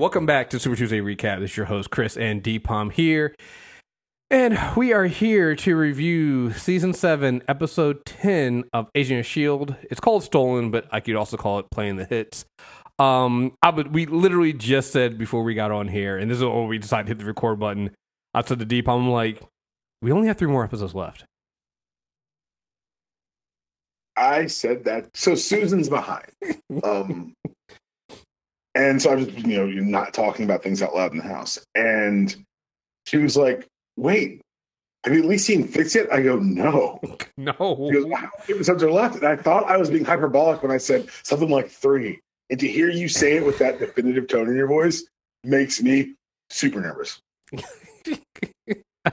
Welcome back to Super Tuesday Recap. This is your host, Chris and D-Pom here. And we are here to review Season 7, Episode 10 of Agents of S.H.I.E.L.D. It's called Stolen, but I could also call it Playing the Hits. We literally just said before we got on here, and this is when we decided to hit the record button, I said to D-Pom, I'm like, we only have 3 more episodes left. I said that. So Susan's behind. And so I was, you're not talking about things out loud in the house. And she was like, wait, have you at least seen Fix It? I go, no. No. She goes, wow, it was up to the left. And I thought I was being hyperbolic when I said something like 3. And to hear you say it with that definitive tone in your voice makes me super nervous.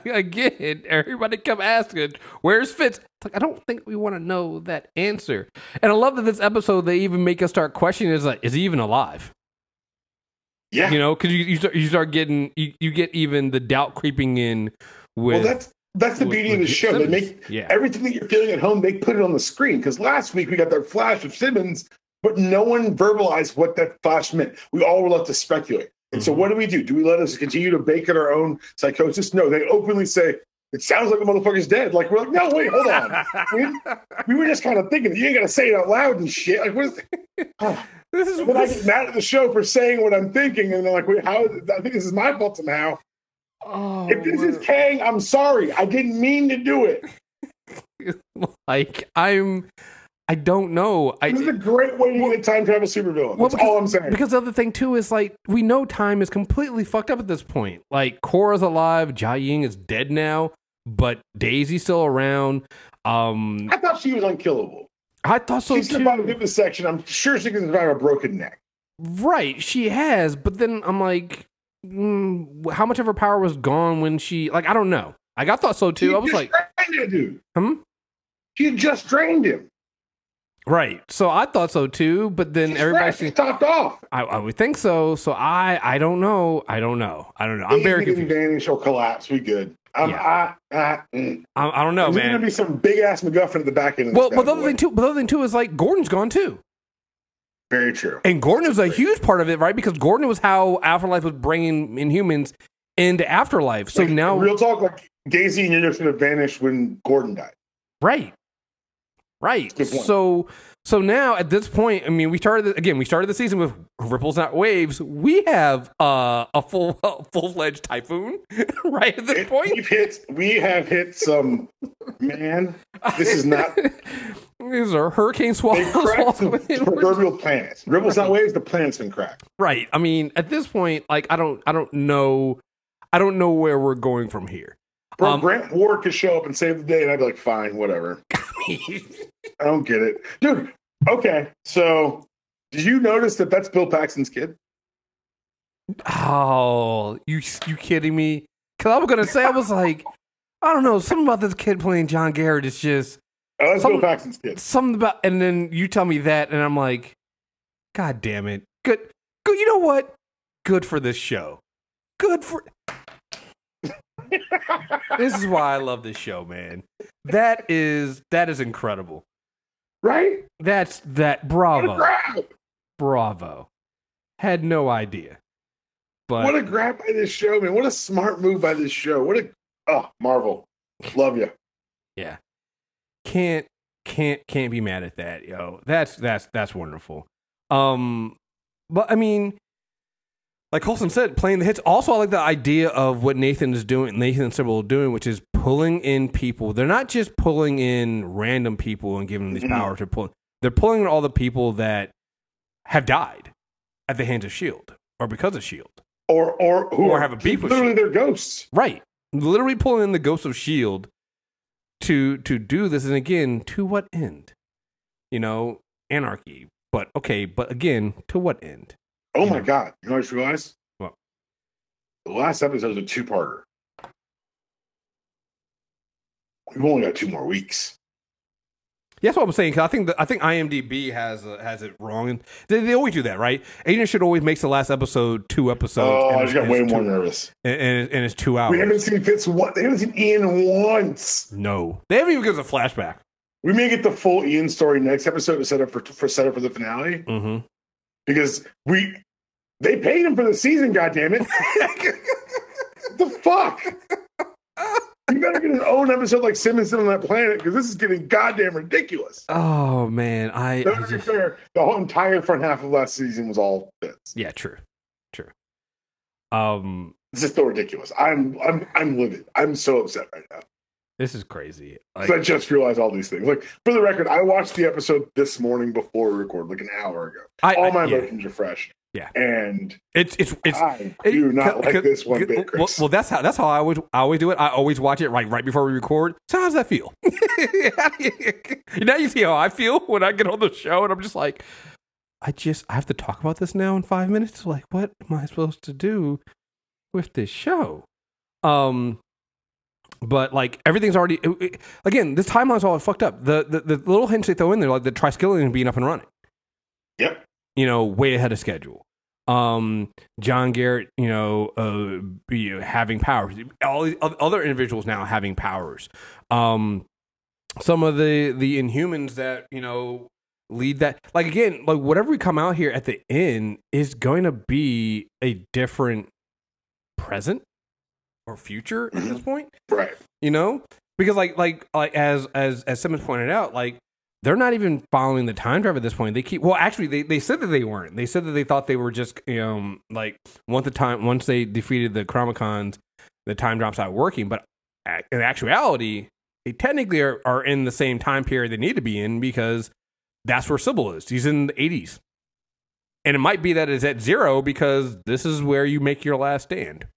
Again, everybody kept asking, where's Fitz? It's like, I don't think we want to know that answer. And I love that this episode, they even make us start questioning, is like, is he even alive? Yeah. Because you start getting, you get even the doubt creeping in with... Well, that's the beauty of the show. Simmons. They make everything that you're feeling at home, they put it on the screen. Because last week we got that flash of Simmons, but no one verbalized what that flash meant. We all were left to speculate. And so what do we do? Do we let us continue to bake in our own psychosis? No, they openly say, it sounds like the motherfucker's dead. Like, we're like, no, wait, hold on. we were just kind of thinking, you ain't got to say it out loud and shit. Like, what is it? When I get mad at the show for saying what I'm thinking, and they're like, wait, how? I think this is my fault somehow. Oh, if this is Kang, I'm sorry. I didn't mean to do it. I don't know. This is a great way to get a time travel supervillain. That's all I'm saying. Because the other thing, too, is like, we know time is completely fucked up at this point. Like, Kora's alive. Jiaying is dead now. But Daisy's still around. I thought she was unkillable. I thought so, too. She's about to give this section. I'm sure she can survive a broken neck. Right. She has. But then I'm like, how much of her power was gone when she... Like, I don't know. I thought so, too. I was like... She drained that dude. She just drained him. Right, so I thought so too, but then everybody topped off. I would think so. So I don't know. I don't know. I'm very confused. Danny will collapse. We good. I don't know, man. There's gonna be some big ass MacGuffin at the back end. Well, the other thing too is like Gordon's gone too. Very true. And Gordon was a huge part of it, right? Because Gordon was how Afterlife was bringing Inhumans into Afterlife. So now, real talk, like Daisy and Universe would have vanished when Gordon died. Right. Right. So now at this point, I mean, we started the season with ripples, not waves. We have a full-fledged typhoon right at this point. We have hit some, man, this is not. These are hurricane swallows. They cracked the proverbial planet. Ripples, not waves, the planet's been cracked. Right. I mean, at this point, like, I don't know where we're going from here. Bro, Brent Ward could show up and save the day, and I'd be like, fine, whatever. I don't get it. Dude, okay, so did you notice that's Bill Paxton's kid? Oh, you kidding me? Because I was going to say, I was like, I don't know, something about this kid playing John Garrett is just... Oh, that's Bill Paxton's kid. Something about... And then you tell me that, and I'm like, God damn it. Good. You know what? Good for this show. Good for... This is why I love this show, man. That is incredible, right? Bravo. Had no idea, but what a grab by this show, man! What a smart move by this show! Marvel, love you. Yeah, can't be mad at that, yo. That's wonderful. But I mean. Like Coulson said, playing the hits. Also, I like the idea of what Nathan and Sybil are doing, which is pulling in people. They're not just pulling in random people and giving them these power to pull. They're pulling in all the people that have died at the hands of S.H.I.E.L.D. or because of S.H.I.E.L.D. or who or have a beef with S.H.I.E.L.D. Literally, they're ghosts. Right. Literally pulling in the ghosts of S.H.I.E.L.D. to do this. And again, to what end? Anarchy. But okay. But again, to what end? Oh my God! You know what I just realized? What? The last episode was a 2-parter. We've only got 2 more weeks. Yeah, that's what I'm saying. Because I think IMDb has it wrong. They always do that, right? Agent should always makes the last episode 2 episodes. Oh, I just got way more nervous. And it's 2 hours. We haven't seen Fitz. They haven't seen Ian once. No, they haven't even given us a flashback. We may get the full Ian story next episode to set up for the finale. Mm-hmm. Because They paid him for the season, goddammit. What the fuck? You better get an own episode like Simmons on that planet, because this is getting goddamn ridiculous. Oh, man. Fair, the whole entire front half of last season was all Fitz. Yeah, true. It's just so ridiculous. I'm livid. I'm so upset right now. This is crazy. I just realized all these things. Like, for the record, I watched the episode this morning before we recorded, like an hour ago. All my emotions are fresh. Yeah, and it's I do not like this one bit. Chris. Well, that's how I always do it. I always watch it right before we record. So how's that feel? Now you see how I feel when I get on the show, and I'm just like, I have to talk about this now in 5 minutes. Like, what am I supposed to do with this show? But like everything's already again. This timeline's all fucked up. The little hints they throw in there, like the Triskelion being up and running. Yep. You know, way ahead of schedule. John Garrett, having powers. All these other individuals now having powers. Some of the Inhumans that lead that. Like again, like whatever we come out here at the end is going to be a different present or future at this point, right? Because like as Simmons pointed out, like. They're not even following the time drive at this point. They keep they said that they weren't. They said that they thought they were just once they defeated the Chronicons, the time drive stopped working. But in actuality, they technically are in the same time period they need to be in, because that's where Sybil is. She's in the 80s, and it might be that it's at zero because this is where you make your last stand.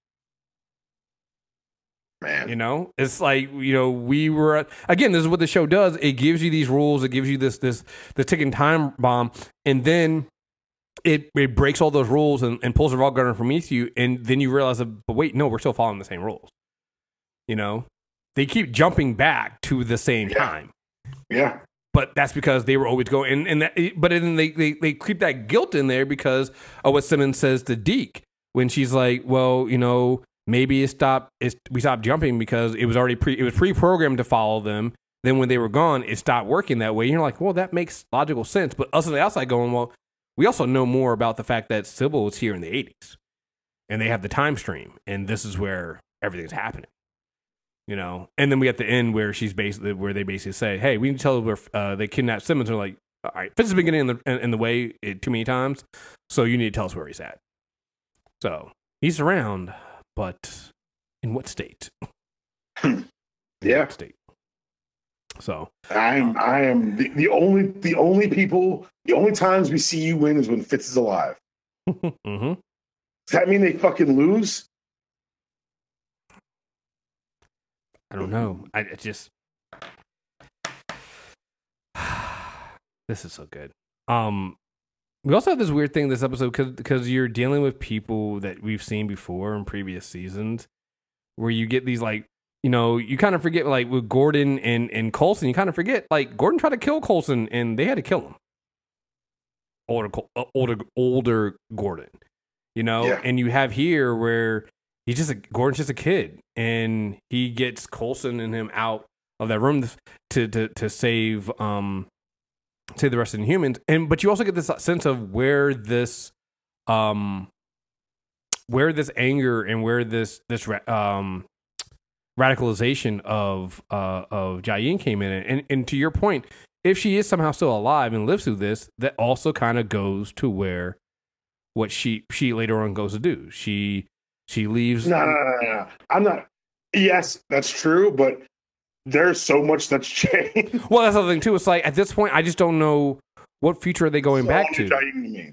Man. It's like, we were, again, this is what the show does. It gives you these rules. It gives you this ticking time bomb. And then it breaks all those rules and pulls the rug out from beneath you. And then you realize, but wait, no, we're still following the same rules. They keep jumping back to the same time. Yeah. But that's because they were always going. But then they keep that guilt in there because of what Simmons says to Deke when she's like, well, maybe we stopped jumping because it was already pre-programmed to follow them. Then when they were gone, it stopped working that way. And you're like, well, that makes logical sense. But us on the outside going, well, we also know more about the fact that Sybil was here in the 80s and they have the time stream. And this is where everything's happening, And then we at the end where they basically say, hey, we need to tell them where they kidnapped Simmons. They're like, all right, Fitz has been getting in the way too many times. So you need to tell us where he's at. So he's around. But in what state? What state? So I am the only times we see you win is when Fitz is alive. Mm-hmm. Does that mean they fucking lose? I don't know. This is so good. We also have this weird thing this episode because you're dealing with people that we've seen before in previous seasons, where you get these you kind of forget, like with Gordon and Coulson, you kind of forget like Gordon tried to kill Coulson and they had to kill him. Older Gordon, and you have here where Gordon's just a kid and he gets Coulson and him out of that room to save to the rest of the humans, but you also get this sense of where this anger and where this radicalization of Jiaying came in, and to your point, if she is somehow still alive and lives through this, that also kind of goes to where what she later on goes to do. She leaves. No. I'm not. Yes, that's true, but. There's so much that's changed. Well, that's the thing too. It's like at this point, I just don't know what future are they going back to.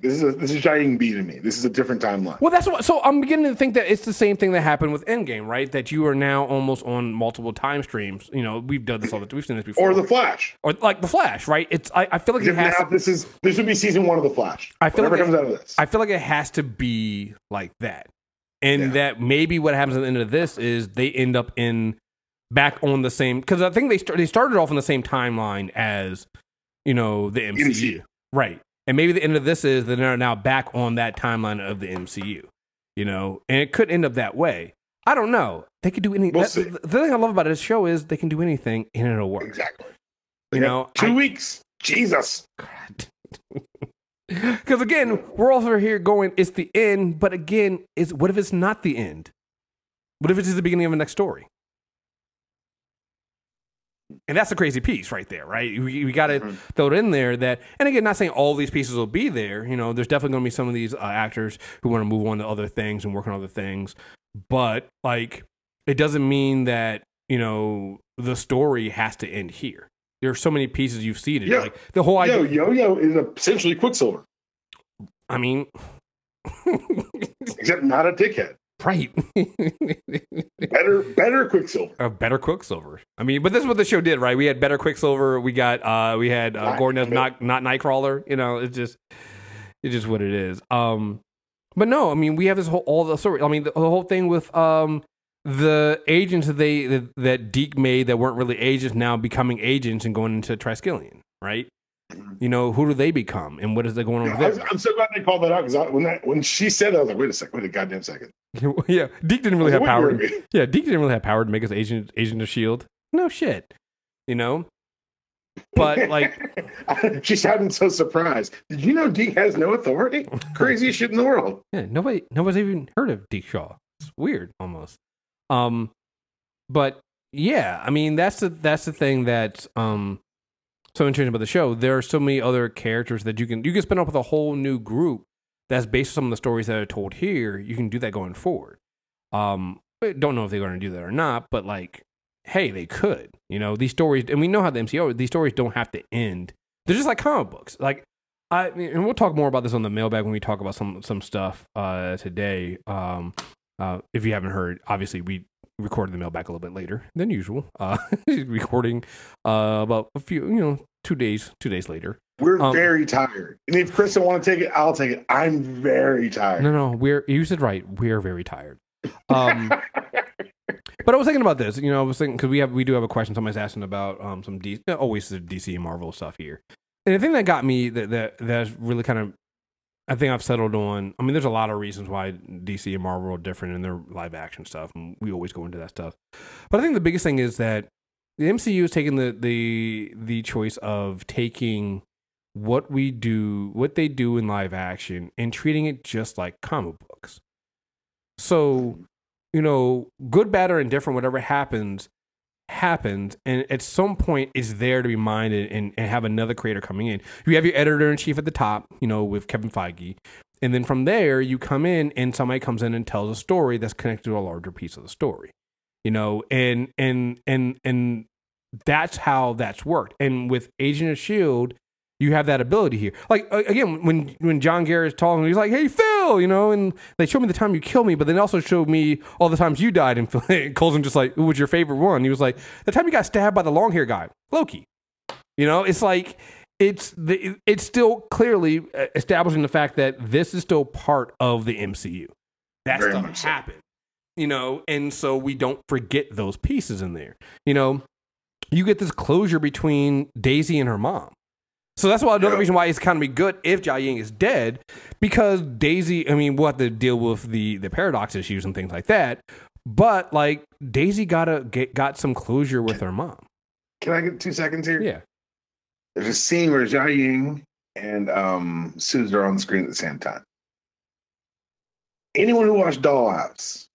This is Jiaying B to me. This is a different timeline. Well, that's what. So I'm beginning to think that it's the same thing that happened with Endgame, right? That you are now almost on multiple time streams. We've done this all the time. We've seen this before. Or the Flash. Or like the Flash, right? It's. I feel like it has. This would be season one of the Flash. Whatever comes out of this. I feel like it has to be like that, and that maybe what happens at the end of this is they end up in. Back on the same, because I think they started off on the same timeline as, the MCU. Right. And maybe the end of this is they're now back on that timeline of the MCU, and it could end up that way. I don't know. They could do anything. The thing I love about this show is they can do anything and it'll work. Exactly. 2 weeks. Jesus. God. Because again, we're over here going, it's the end, but again, is what if it's not the end? What if it's just the beginning of the next story? And that's the crazy piece right there, right? We got to throw it in there that, and again, not saying all these pieces will be there. You know, there's definitely going to be some of these actors who want to move on to other things and work on other things. But, like, it doesn't mean that, you know, the story has to end here. There are so many pieces you've seen. Yeah. Like, the whole idea. Yo-Yo is essentially Quicksilver. I mean. Except not a dickhead. Right. better Quicksilver. A better Quicksilver. I mean, but this is what the show did, right? We had better Quicksilver. We got Gordon, not Nightcrawler. You know, it's just what it is. But no, I mean, we have this whole all the story. I mean, the whole thing with the agents that Deke made that weren't really agents now becoming agents and going into Triskelion, right? You know, who do they become, and what is going on with them? I'm so glad they called that out, because when she said that, I was like, wait a goddamn second. Yeah, Deke didn't really have power. Yeah, Deke didn't really have power to make us agent of SHIELD. No shit, you know. But like, she sounded so surprised. Did you know Deke has no authority? Craziest shit in the world. Yeah, nobody's even heard of Deke Shaw. It's weird, almost. But yeah, I mean, that's the thing that's so interesting about the show. There are so many other characters that you can spin up with a whole new group that's based on some of the stories that are told here. You can do that going forward. I don't know if they're going to do that or not, but like, hey, they could. You know, these stories, and we know how the MCU, these stories don't have to end. They're just like comic books. Like, and we'll talk more about this on the mailbag when we talk about some stuff today. If you haven't heard, obviously we recorded the mailbag a little bit later than usual. Recording about a few, 2 days later. We're very tired. And if Kristen want to take it, I'll take it. I'm very tired. No, you said right. We're very tired. But I was thinking about this, I was thinking, because we do have a question somebody's asking about some DC, always the DC and Marvel stuff here. And the thing that got me that's really kind of, I think I've settled on, I mean, there's a lot of reasons why DC and Marvel are different in their live action stuff, and we always go into that stuff. But I think the biggest thing is that the MCU is taking the choice of taking what they do in live action and treating it just like comic books. So, good, bad, or indifferent, whatever happens. And at some point it's there to be mined and have another creator coming in. You have your editor in chief at the top, with Kevin Feige. And then from there you come in and somebody comes in and tells a story that's connected to a larger piece of the story, and that's how that's worked. And with Agent of SHIELD, you have that ability here. Like, again, when John Garrett is talking, he's like, hey, Phil, and they showed me the time you killed me, but then also showed me all the times you died. And Coulson just like, who was your favorite one? He was like, the time you got stabbed by the long hair guy, Loki. It's like, it's still clearly establishing the fact that this is still part of the MCU. That Very stuff happened, and so we don't forget those pieces in there. You get this closure between Daisy and her mom. So that's why another reason why it's kind of be good if Jiaying is dead, because Daisy, I mean, we'll have to deal with the paradox issues and things like that. But like, Daisy got some closure with her mom. Can I get 2 seconds here? Yeah. There's a scene where Jiaying and Suze are on the screen at the same time. Anyone who watched Dollhouse,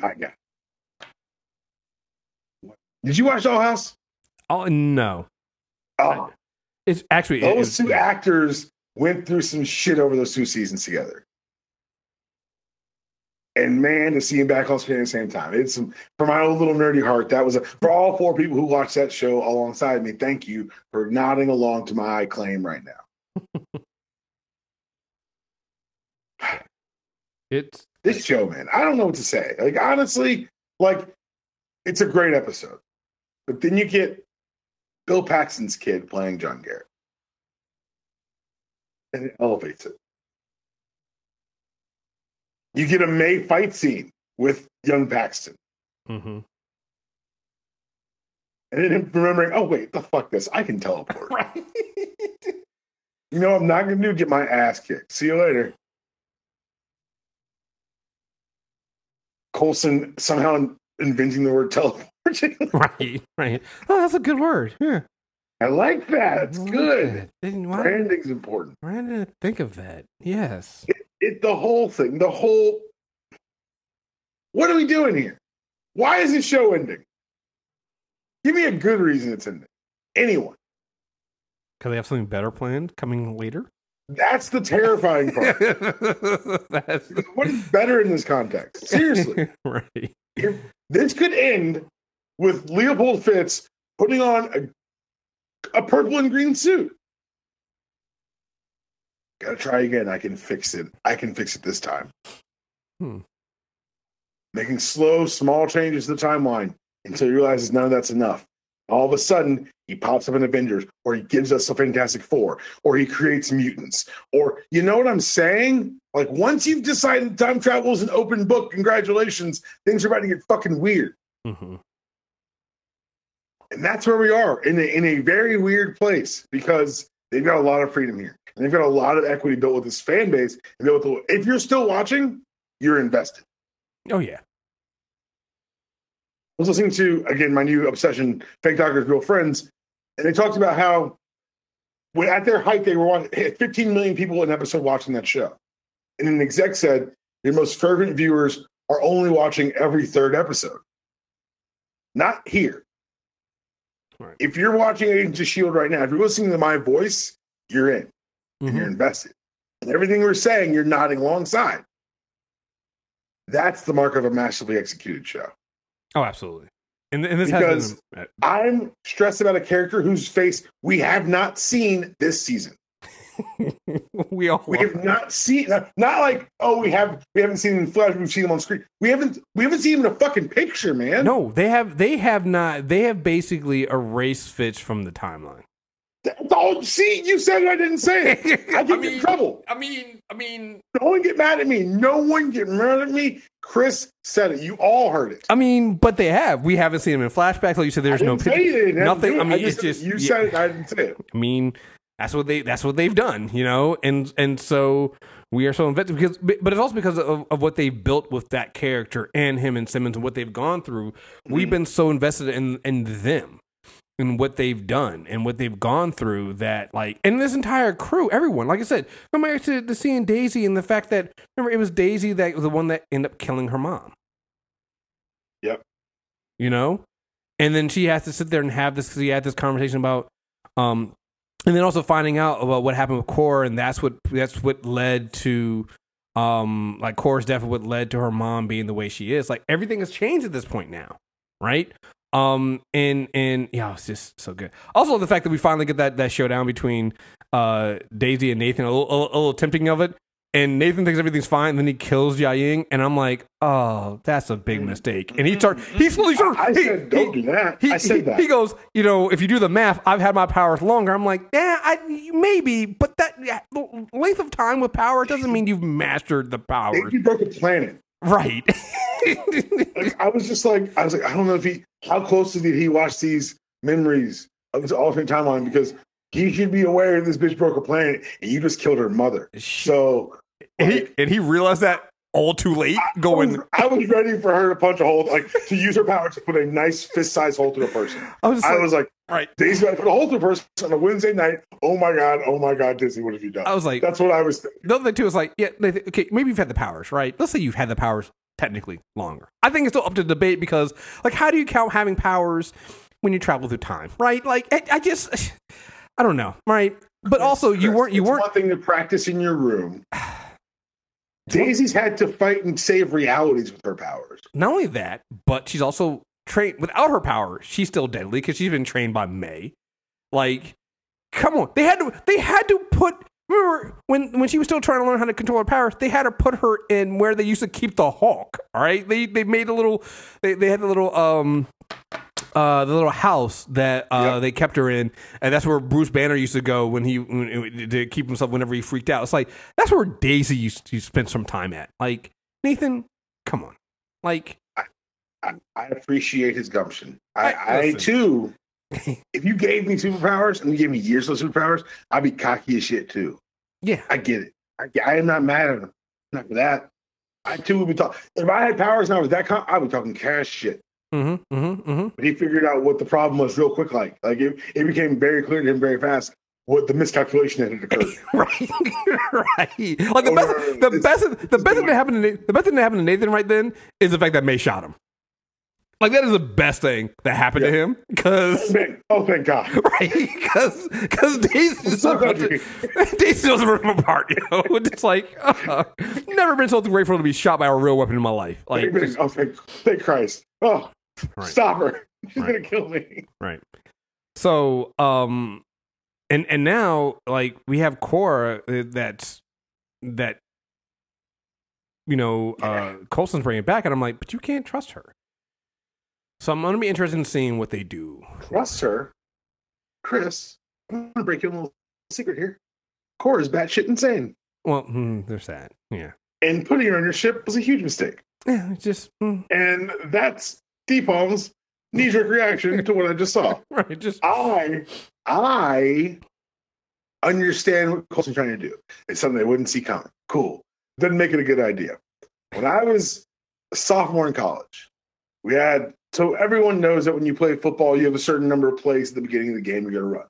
my God, did you watch Dollhouse? Oh no. Oh, it's actually those two actors went through some shit over those 2 seasons together, and man, to see him back on screen at the same time, it's for my own little nerdy heart. That was for all 4 people who watched that show alongside me. Thank you for nodding along to my claim right now. It's this show, man. I don't know what to say. Like, honestly, like, it's a great episode, but then you get Bill Paxton's kid playing John Garrett, and it elevates it. You get a May fight scene with young Paxton. Mm-hmm. And then remembering, oh, wait, the fuck this. I can teleport. Right. I'm not going to get my ass kicked. See you later. Coulson somehow inventing the word teleport. Right. Oh, that's a good word. Yeah. I like that. It's good. Branding's important. Why didn't I think of that? Yes. The whole thing. The whole... What are we doing here? Why is this show ending? Give me a good reason it's ending. Anyone. Because they have something better planned coming later? That's the terrifying part. What is better in this context? Seriously. Right. This could end with Leopold Fitz putting on a purple and green suit. Gotta try again. I can fix it. I can fix it this time. Making slow, small changes to the timeline until he realizes none of that's enough. All of a sudden, he pops up in Avengers, or he gives us a Fantastic Four, or he creates mutants, or you know what I'm saying? Like, once you've decided time travel is an open book, congratulations, things are about to get fucking weird. Mm-hmm. And that's where we are, in a very weird place, because they've got a lot of freedom here. And they've got a lot of equity built with this fan base. And if you're still watching, you're invested. Oh, yeah. I was listening to, again, my new obsession, Fake Doctors, Real Friends, and they talked about how when at their height, they were 15 million people in an episode watching that show. And an exec said, their most fervent viewers are only watching every third episode. Not here. Right. If you're watching Agents of SHIELD right now, if you're listening to my voice, you're in. Mm-hmm. And you're invested. And everything we're saying, you're nodding alongside. That's the mark of a massively executed show. Oh, absolutely. And this because has been... I'm stressed about a character whose face we have not seen this season. we have not seen not like, oh, we haven't seen them in Flash, we've seen them on screen. We haven't seen them in a fucking picture, man. No, they have basically erased Fitch from the timeline. Oh, see, you said it, I didn't say it. I get in trouble. I mean, no one get mad at me. No one get mad at me. Chris said it. You all heard it. I mean, but they have. We haven't seen them in flashbacks. Like you said, there's no picture. Nothing. I mean, it's just you said it. I didn't say it. I mean, that's what they've done, you know. And so we are so invested because, but it's also because of what they built with that character and him and Simmons and what they've gone through. Mm-hmm. We've been so invested in them. And what they've done and what they've gone through that, like, and this entire crew, everyone, like I said, come back to seeing Daisy and the fact that, remember, it was Daisy that was the one that ended up killing her mom. Yep. You know? And then she has to sit there and have this conversation about, and then also finding out about what happened with Kora, and that's what led to, like, Kora's death, what led to her mom being the way she is. Like, everything has changed at this point now, right? And yeah, it's just so good. Also, the fact that we finally get that showdown between Daisy and Nathan, a little tempting of it, and Nathan thinks everything's fine, then he kills Jiaying, and I'm like, oh, that's a big mistake. And he slowly starts. I said, don't do that. I said that. He goes, you know, if you do the math, I've had my powers longer. I'm like, yeah, maybe, but that the length of time with power doesn't mean you've mastered the power. You broke a planet. Right. Like, I was like, I don't know if how closely did he watch these memories of this alternate timeline, because he should be aware this bitch broke a planet and you just killed her mother. So he realized that all too late. I was ready for her to punch a hole, like to use her power to put a nice fist-sized hole through a person. I was like, right. Daisy's got to put a hole through a person on a Wednesday night. Oh my God, Disney, what have you done? I was like, that's what I was thinking. The other thing too is like, yeah, okay, maybe you've had the powers, right? Let's say you've had the powers technically longer. I think it's still up to debate because, like, how do you count having powers when you travel through time, right? Like, I don't know, right? But also, you weren't. One thing to practice in your room. Daisy's had to fight and save realities with her powers. Not only that, but she's also trained. Without her power, she's still deadly because she's been trained by May. Like, come on, they had to put. Remember when she was still trying to learn how to control her powers, they had to put her in where they used to keep the Hulk. All right, they made a little. They had a little the little house that they kept her in, and that's where Bruce Banner used to go when to keep himself whenever he freaked out. It's like that's where Daisy used to spend some time at. Like, Nathan, come on. Like, I appreciate his gumption. I too. If you gave me superpowers and you gave me years of superpowers, I'd be cocky as shit too. Yeah, I get it. I am not mad at him. Not for that. I too would be talking. If I had powers and I was that, I would be talking cash shit. Mm-hmm, mm-hmm, mm-hmm. He figured out what the problem was real quick. Like it became very clear to him very fast what the miscalculation had occurred. Right, right. Like the best thing that happened to Nathan right then is the fact that May shot him. Like that is the best thing that happened to him, because thank God, right? Because Daisy doesn't rip him apart, you know. It's like never been so grateful to be shot by a real weapon in my life. Like, thank Christ! Oh, right. Stop her! She's gonna kill me! Right. So, and now like we have Cora that you know Coulson's bringing back, and I'm like, but you can't trust her. So I'm going to be interested in seeing what they do. Trust her? Chris, I'm going to break you a little secret here. Cora's batshit insane. Well, there's that. Yeah. And putting her on your ship was a huge mistake. Yeah, it's just... And that's Deepalm's knee-jerk reaction to what I just saw. Right, just... I understand what Coulson's trying to do. It's something they wouldn't see coming. Cool. Doesn't make it a good idea. When I was a sophomore in college, we had... So everyone knows that when you play football, you have a certain number of plays at the beginning of the game you're going to run.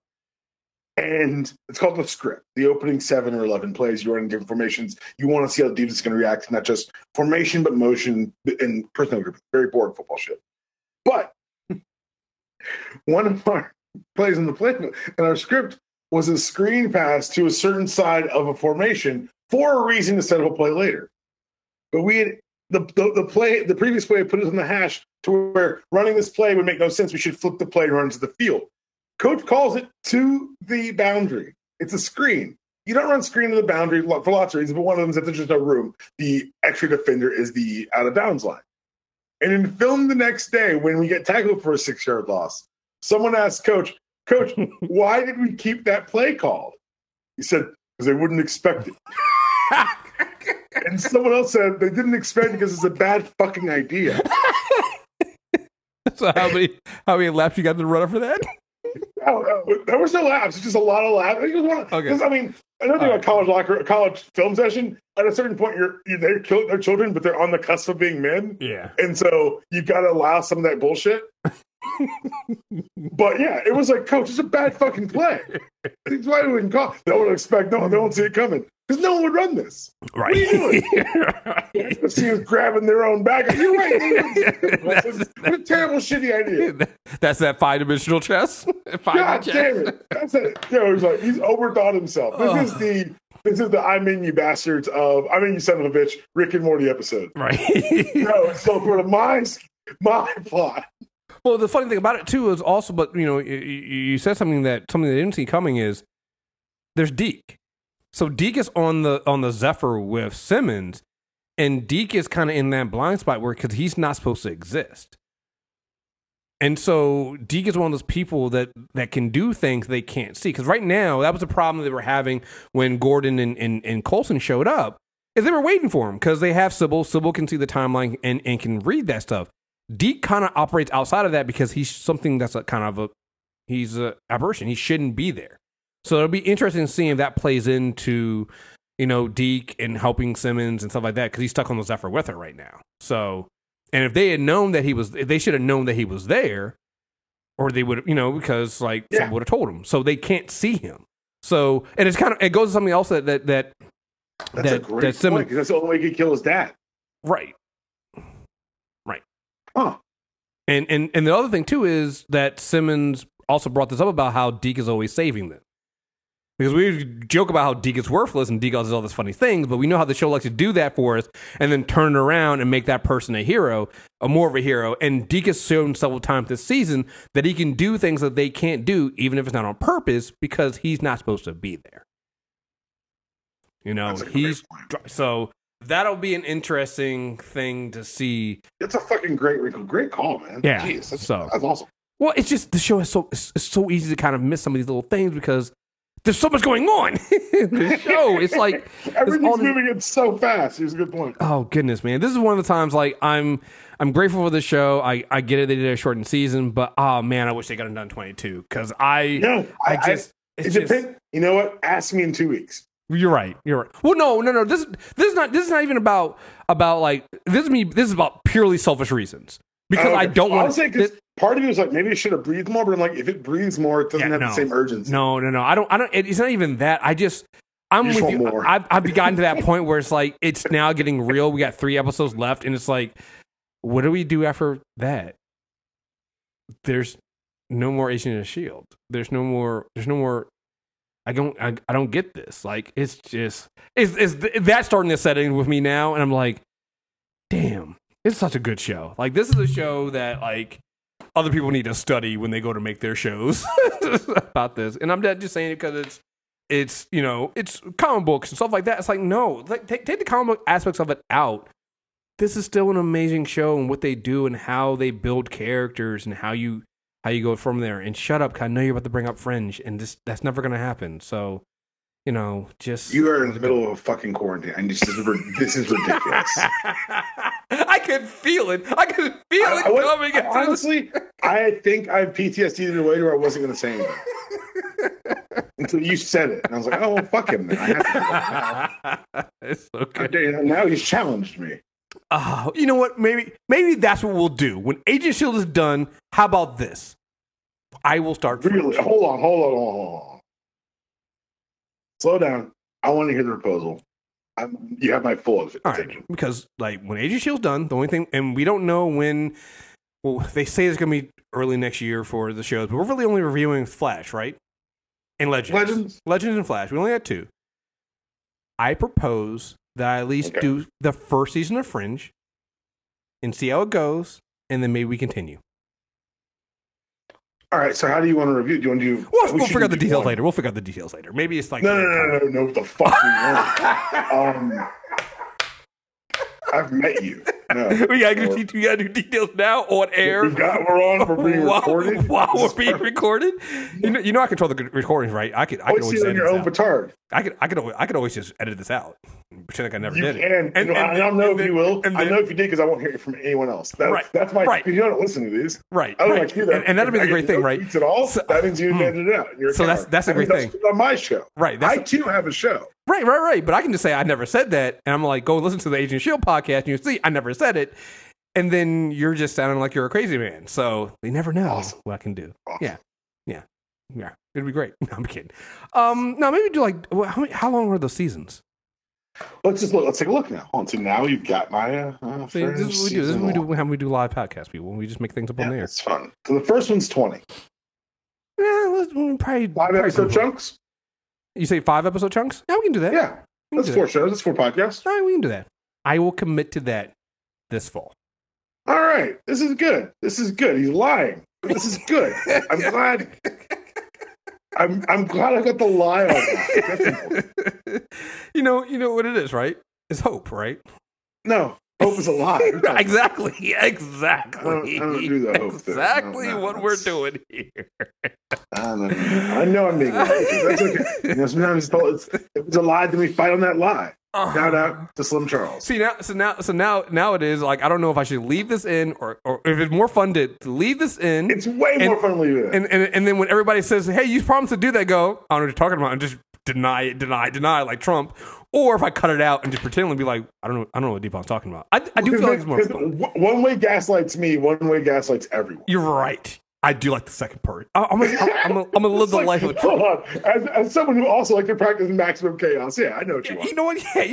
And it's called the script. The opening 7 or 11 plays, you run in different formations. You want to see how the defense is going to react, not just formation, but motion and personnel group. Very boring football shit. But one of our plays in the playbook and our script was a screen pass to a certain side of a formation for a reason to set up a play later. But we had the previous play put us in the hash to where running this play would make no sense. We should flip the play and run into the field. Coach calls it to the boundary. It's a screen. You don't run screen to the boundary for lots of reasons, but one of them is that there's just no room. The extra defender is the out-of-bounds line. And in film the next day, when we get tackled for a 6-yard loss, someone asked Coach, why did we keep that play called? He said, because they wouldn't expect it. And someone else said they didn't expect it because it's a bad fucking idea. So how many laps you got to run up for that? There was no laps. It's just a lot of laps. Okay. I mean, another college film session. At a certain point, they're children, but they're on the cusp of being men. Yeah, and so you got to allow some of that bullshit. But yeah, it was like, Coach, it's a bad fucking play. That's why we wouldn't call. They won't expect. No, they won't see it coming. Because no one would run this. Right. What are you doing? Right. She was grabbing their own back. You're right. What a terrible, shitty idea. That's that five-dimensional chess. God damn it. That's it. Yeah, it was like, he's overthought himself. This is the I'm in you son of a bitch, Rick and Morty episode. Right. No, it's so for my plot. Well, the funny thing about it, too, is also, but, you know, you said something they didn't see coming is there's Deke. So Deke is on the Zephyr with Simmons, and Deke is kind of in that blind spot where because he's not supposed to exist, and so Deke is one of those people that can do things they can't see. Because right now that was the problem they were having when Gordon and Coulson showed up, is they were waiting for him because they have Sybil. Sybil can see the timeline and can read that stuff. Deke kind of operates outside of that because he's something that's he's an aberration. He shouldn't be there. So it'll be interesting seeing if that plays into, you know, Deke and helping Simmons and stuff like that, because he's stuck on the Zephyr with her right now. So, and they should have known that he was there, or they would, you know, because like someone would have told him. So they can't see him. So, and it goes to something else that's a great point, because that's the only way he could kill his dad. Right. Right. Huh. And the other thing too is that Simmons also brought this up about how Deke is always saving them. Because we joke about how Deke is worthless and Deke does all this funny things, but we know how the show likes to do that for us and then turn around and make that person more of a hero. And Deke has shown several times this season that he can do things that they can't do, even if it's not on purpose, because he's not supposed to be there. You know, so that'll be an interesting thing to see. That's a fucking great wrinkle. Great call, man. Yeah. Jeez, that's awesome. Well, it's just the show is so easy to kind of miss some of these little things because there's so much going on in the show. It's like everything's moving in so fast. Here's a good point. Oh goodness, man! This is one of the times like I'm grateful for this show. I get it; they did a shortened season, but oh man, I wish they got it done 22 because you know what? Ask me in 2 weeks. You're right. Well, no. This is not even about like this is me. This is about purely selfish reasons. because I don't want to. Part of me was like, maybe it should have breathed more, but I'm like, if it breathes more, it doesn't have the same urgency. No. I don't. It's not even that. I'm with you. I've gotten to that point where it's like it's now getting real. We got 3 episodes left, and it's like, what do we do after that? There's no more Agents of SHIELD. There's no more. I don't get this. Like, it's just that's starting to set in with me now, and I'm like, damn, it's such a good show. Like, this is a show that like other people need to study when they go to make their shows about this. And I'm not just saying it because it's you know, it's comic books and stuff like that. It's like, no, like take the comic book aspects of it out. This is still an amazing show, and what they do and how they build characters and how you go from there. And shut up, 'cause I know you're about to bring up Fringe, and that's never gonna happen. So, you know, just you are in the middle of a fucking quarantine. And this is ridiculous. I could feel it. I could feel it coming. Honestly, I think I have PTSD in a way where I wasn't gonna say anything until you said it, and I was like, "Oh, well, fuck him, man." I have to. It's okay. Now he's challenged me. You know what? Maybe that's what we'll do. When Agent of SHIELD is done, how about this? I will start. Really? Hold on. Slow down. I want to hear the proposal. You have my full attention. All right, because like when Agent of SHIELD's done, the only thing, and we don't know when. Well, they say it's going to be early next year for the shows, but we're really only reviewing Flash, right? And Legends and Flash. We only had 2. I propose that I at least do the first season of Fringe and see how it goes, and then maybe we continue. All right, so how do you want to review? Do you want to do... We'll figure out the details later. Maybe it's like... No, what the fuck we want. I've met you. No, we gotta do details now on air. We're on. We're being recorded. While we're being recorded, you know, I control the recordings, right? I can always edit your own petard. I could always just edit this out and pretend like I never did it. And I don't know if you will. I know if you did because I won't hear it from anyone else. That's my right. You don't listen to these, right? I don't like you. And that'd be the great thing, right? At all, that means you edited it out. So that's a great thing on my show, right? I too have a show. Right. But I can just say I never said that, and I'm like, go listen to the Agent of SHIELD podcast, and you see I never said it, and then you're just sounding like you're a crazy man. So they never know what I can do. Awesome. Yeah. It'd be great. No, I'm kidding. No, maybe do like how long were those seasons? Let's take a look now. So now you've got my. This is how we do live podcast, people. We just make things up on there. It's fun. So the first one's 20. Yeah, let's probably 5 episode chunks. You say 5 episode chunks? Yeah, we can do that. Yeah. That's 4 shows. That's 4 podcasts. All right, we can do that. I will commit to that this fall. All right. This is good. He's lying. This is good. I'm glad. I'm glad I got the lie on that. You know what it is, right? It's hope, right? No. Hope is a lie. Exactly. I don't do the hope thing. What we're doing here. I know I'm being right. That's okay. Sometimes if it's a lie, then we fight on that lie. Shout out to Slim Charles. See now it is like I don't know if I should leave this in or if it's more fun to leave this in. It's way more fun to leave it in. And then when everybody says, "Hey, you promised to do that," go, "I don't know what you're talking about," and just deny, like Trump. Or if I cut it out and just pretend and be like, I don't know what Deepon's talking about. I do feel like it's more fun. One way gaslights me, one way gaslights everyone. You're right. I do like the second part. I'm gonna live the life of Trump. Hold on. As someone who also likes to practice maximum chaos, I know what you want. You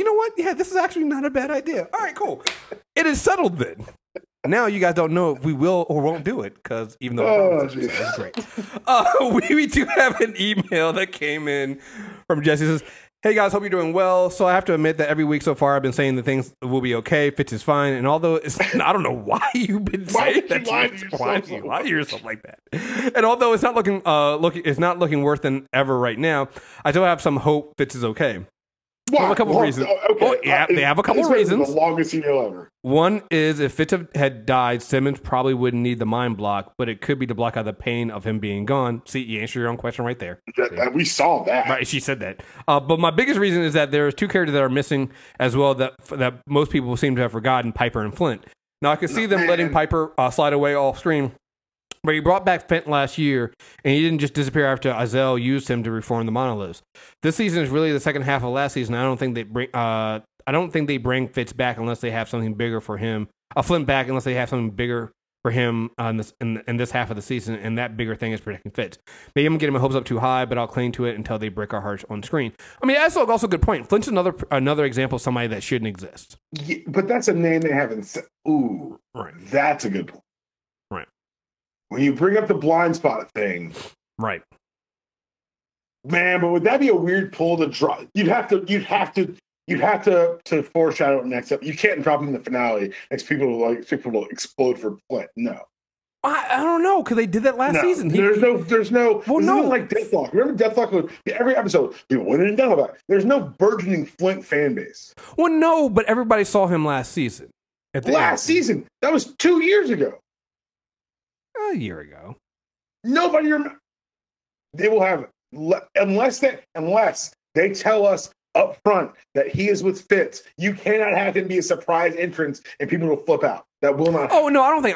know what? Yeah, this is actually not a bad idea. All right, cool. It is settled then. Now you guys don't know if we will or won't do it because even though it's great, we do have an email that came in from Jesse. Says, "Hey guys, hope you're doing well. So I have to admit that every week so far I've been saying that things will be okay, Fitz is fine, and although I don't know why you've been saying that, why you yourself like that. And although it's not looking looking worse than ever right now, I still have some hope Fitz is okay. Wow, have a couple reasons. Okay. They have a couple reasons. The longest email ever. One is if Fitz had died, Simmons probably wouldn't need the mind block, but it could be to block out the pain of him being gone. See, you answered your own question right there. We saw that. Right, she said that. But my biggest reason is that there are 2 characters that are missing as well that most people seem to have forgotten, Piper and Flint. Now, I could see them letting Piper slide away off stream, but he brought back Flint last year, and he didn't just disappear after Izel used him to reform the monoliths. This season is really the second half of last season. I don't think they bring Fitz back unless they have something bigger for him. Flint back unless they have something bigger for him on this in this half of the season, and that bigger thing is protecting Fitz. Maybe I'm getting my hopes up too high, but I'll cling to it until they break our hearts on screen. I mean, that's also a good point. Flint's another example of somebody that shouldn't exist. Yeah, but that's a name they haven't said. Ooh, right. That's a good point. Right. When you bring up the blind spot thing. Right. Man, but would that be a weird pull to drop? You'd have to foreshadow it next up. You can't drop him in the finale. People will explode for Flint. No, I don't know, because they did that last season. There's no like Deathlock. Remember Deathlock was every episode people went in and Deathlock. There's no burgeoning Flint fan base. Well, no, but everybody saw him last season. At the end. That was 2 years ago. A year ago. Nobody remember. They will have unless they tell us up front that he is with Fitz. You cannot have him be a surprise entrance and people will flip out. That will not happen. Oh no, I don't think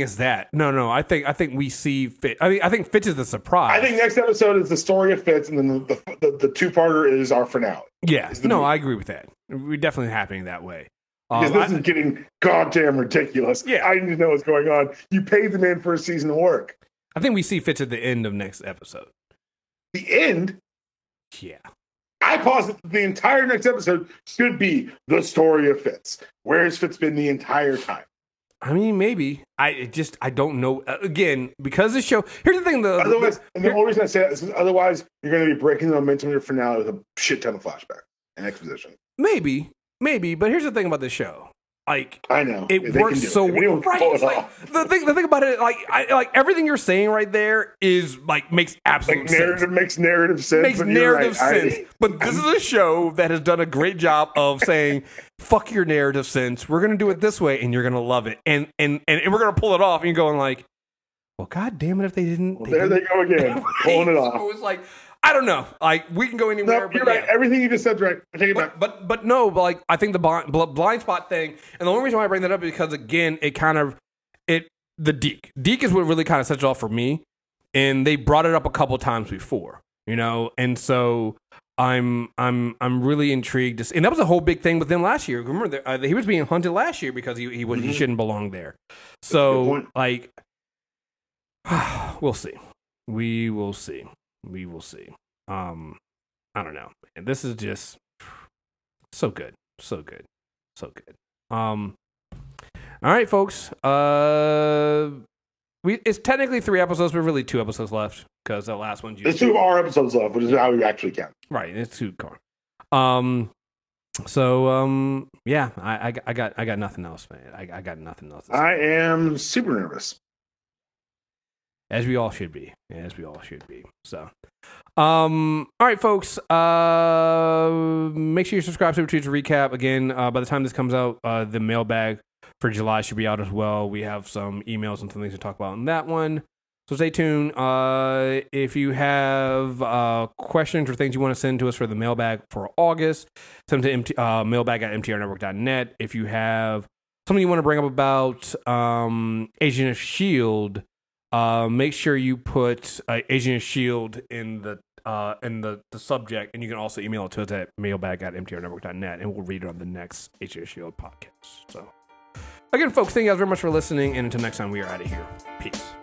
it's that. No. I think we see Fitz. I think Fitz is the surprise. I think next episode is the story of Fitz, and then the two-parter is our finale. Yeah. I agree with that. We're definitely happening that way. Because this is getting goddamn ridiculous. Yeah. I need to know what's going on. You paid the man for a season of work. I think we see Fitz at the end of next episode. The end? Yeah. I paused it. The entire next episode should be the story of Fitz. Where has Fitz been the entire time? I mean, maybe. I don't know. Again, because the show... Here's the thing, though. The only reason I say that is because otherwise you're going to be breaking the momentum of your finale with a shit ton of flashback and exposition. Maybe. But here's the thing about this show. Like, I know. It works so well. Right? It's like, the thing about it, like everything you're saying right there is like makes absolute sense. Makes narrative sense. But this is a show that has done a great job of saying, "Fuck your narrative sense. We're gonna do it this way, and you're gonna love it, and we're gonna pull it off." And you're going like, "Well, God damn it! If they didn't, there they go again, pulling it off." So it was like, I don't know. Like, we can go anywhere. No, you're right. Yeah. Everything you just said's right. I take it back. But I think the blind spot thing, and the only reason why I bring that up is because, again, Deke is what really kind of sets it off for me, and they brought it up a couple times before, you know, and so I'm really intrigued. And that was a whole big thing with them last year. Remember, he was being hunted last year because he shouldn't belong there. So, like, we'll see. We will see. I don't know. And this is just so good. All right, folks. It's technically 3 episodes, but really 2 episodes left because the last one's there's 2 of our episodes left, which is how we actually count. Right, it's 2. Yeah, I got nothing else, man. I got nothing else. I am super nervous. As we all should be. So, all right, folks. Make sure you subscribe to Super Tuesday Recap. Again, by the time this comes out, the mailbag for July should be out as well. We have some emails and some things to talk about in that one. So stay tuned. If you have questions or things you want to send to us for the mailbag for August, send them to mailbag@mtrnetwork.net. If you have something you want to bring up about Agents of SHIELD, make sure you put Agent of S.H.I.E.L.D. in the subject, and you can also email it to us at mailbag@mtrnetwork.net, and we'll read it on the next Agent of S.H.I.E.L.D. podcast. So, again, folks, thank you guys very much for listening, and until next time, we are out of here. Peace.